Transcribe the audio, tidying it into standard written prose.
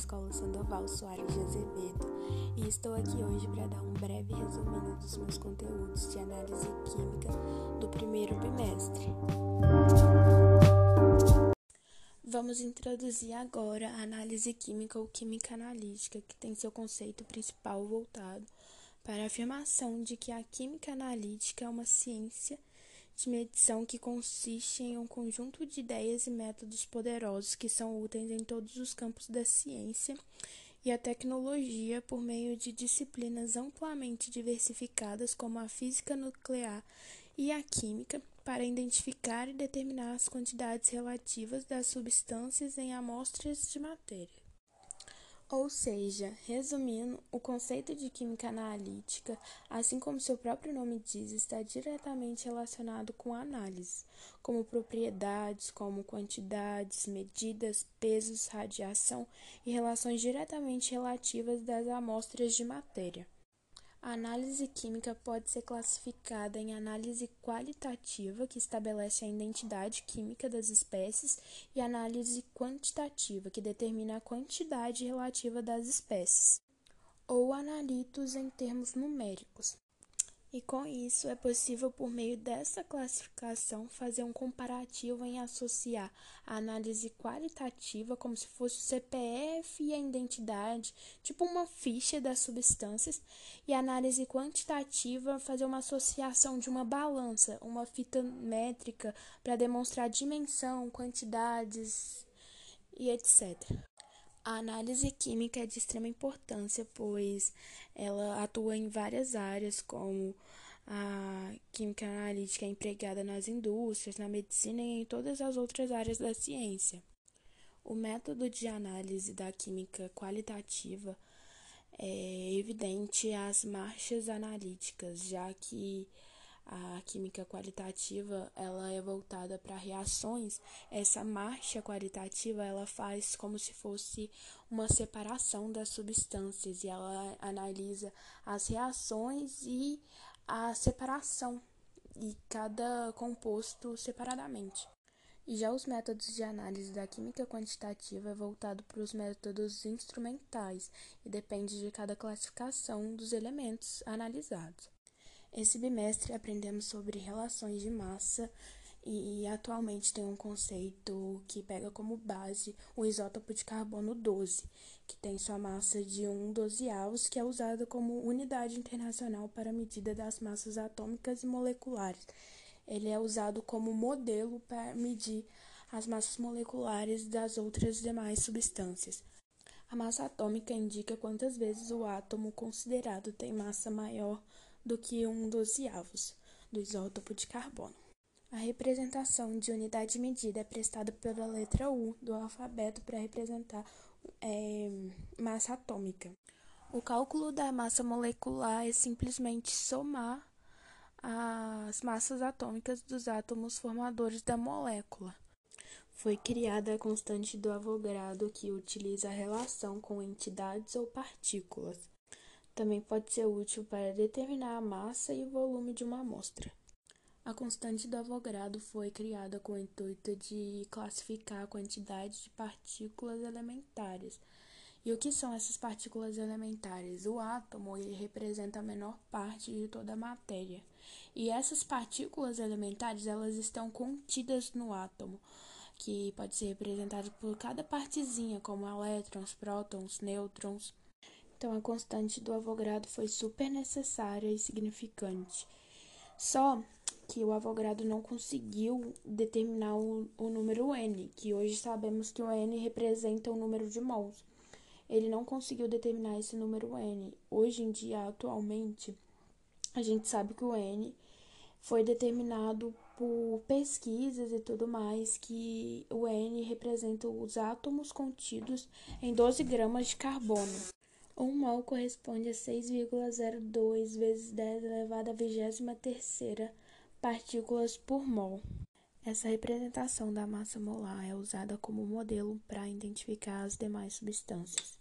Escola Sandoval Soares de Azevedo e estou aqui hoje para dar um breve resuminho dos meus conteúdos de análise química do primeiro bimestre. Vamos introduzir agora a análise química ou química analítica, que tem seu conceito principal voltado para a afirmação de que a química analítica é uma ciência de medição que consiste em um conjunto de ideias e métodos poderosos que são úteis em todos os campos da ciência e a tecnologia por meio de disciplinas amplamente diversificadas como a física nuclear e a química para identificar e determinar as quantidades relativas das substâncias em amostras de matéria. Ou seja, resumindo, o conceito de química analítica, assim como seu próprio nome diz, está diretamente relacionado com a análise, como propriedades, como quantidades, medidas, pesos, radiação e relações diretamente relativas das amostras de matéria. A análise química pode ser classificada em análise qualitativa, que estabelece a identidade química das espécies, e análise quantitativa, que determina a quantidade relativa das espécies, ou analitos em termos numéricos. E com isso, é possível, por meio dessa classificação, fazer um comparativo em associar a análise qualitativa como se fosse o CPF e a identidade, tipo uma ficha das substâncias, e a análise quantitativa fazer uma associação de uma balança, uma fita métrica, para demonstrar dimensão, quantidades e etc. A análise química é de extrema importância, pois ela atua em várias áreas, como a química analítica é empregada nas indústrias, na medicina e em todas as outras áreas da ciência. O método de análise da química qualitativa é evidente às marchas analíticas, já que a química qualitativa ela é voltada para reações. Essa marcha qualitativa ela faz como se fosse uma separação das substâncias e ela analisa as reações e a separação e cada composto separadamente. E já os métodos de análise da química quantitativa é voltado para os métodos instrumentais e depende de cada classificação dos elementos analisados. Esse bimestre aprendemos sobre relações de massa e atualmente tem um conceito que pega como base o isótopo de carbono 12, que tem sua massa de 1/12, que é usada como unidade internacional para a medida das massas atômicas e moleculares. Ele é usado como modelo para medir as massas moleculares das outras demais substâncias. A massa atômica indica quantas vezes o átomo considerado tem massa maior do que 1/12 do isótopo de carbono. A representação de unidade medida é prestada pela letra U do alfabeto para representar massa atômica. O cálculo da massa molecular é simplesmente somar as massas atômicas dos átomos formadores da molécula. Foi criada a constante do Avogadro, que utiliza a relação com entidades ou partículas. Também pode ser útil para determinar a massa e o volume de uma amostra. A constante do Avogadro foi criada com o intuito de classificar a quantidade de partículas elementares. E o que são essas partículas elementares? O átomo ele representa a menor parte de toda a matéria. E essas partículas elementares elas estão contidas no átomo, que pode ser representado por cada partezinha, como elétrons, prótons, nêutrons. Então, a constante do Avogadro foi super necessária e significante. Só que o Avogadro não conseguiu determinar o número N, que hoje sabemos que o N representa o número de mols. Ele não conseguiu determinar esse número N. Hoje em dia, atualmente, a gente sabe que o N foi determinado por pesquisas e tudo mais, que o N representa os átomos contidos em 12 gramas de carbono. Um mol corresponde a 6,02 vezes 10⁻³ partículas por mol. Essa representação da massa molar é usada como modelo para identificar as demais substâncias.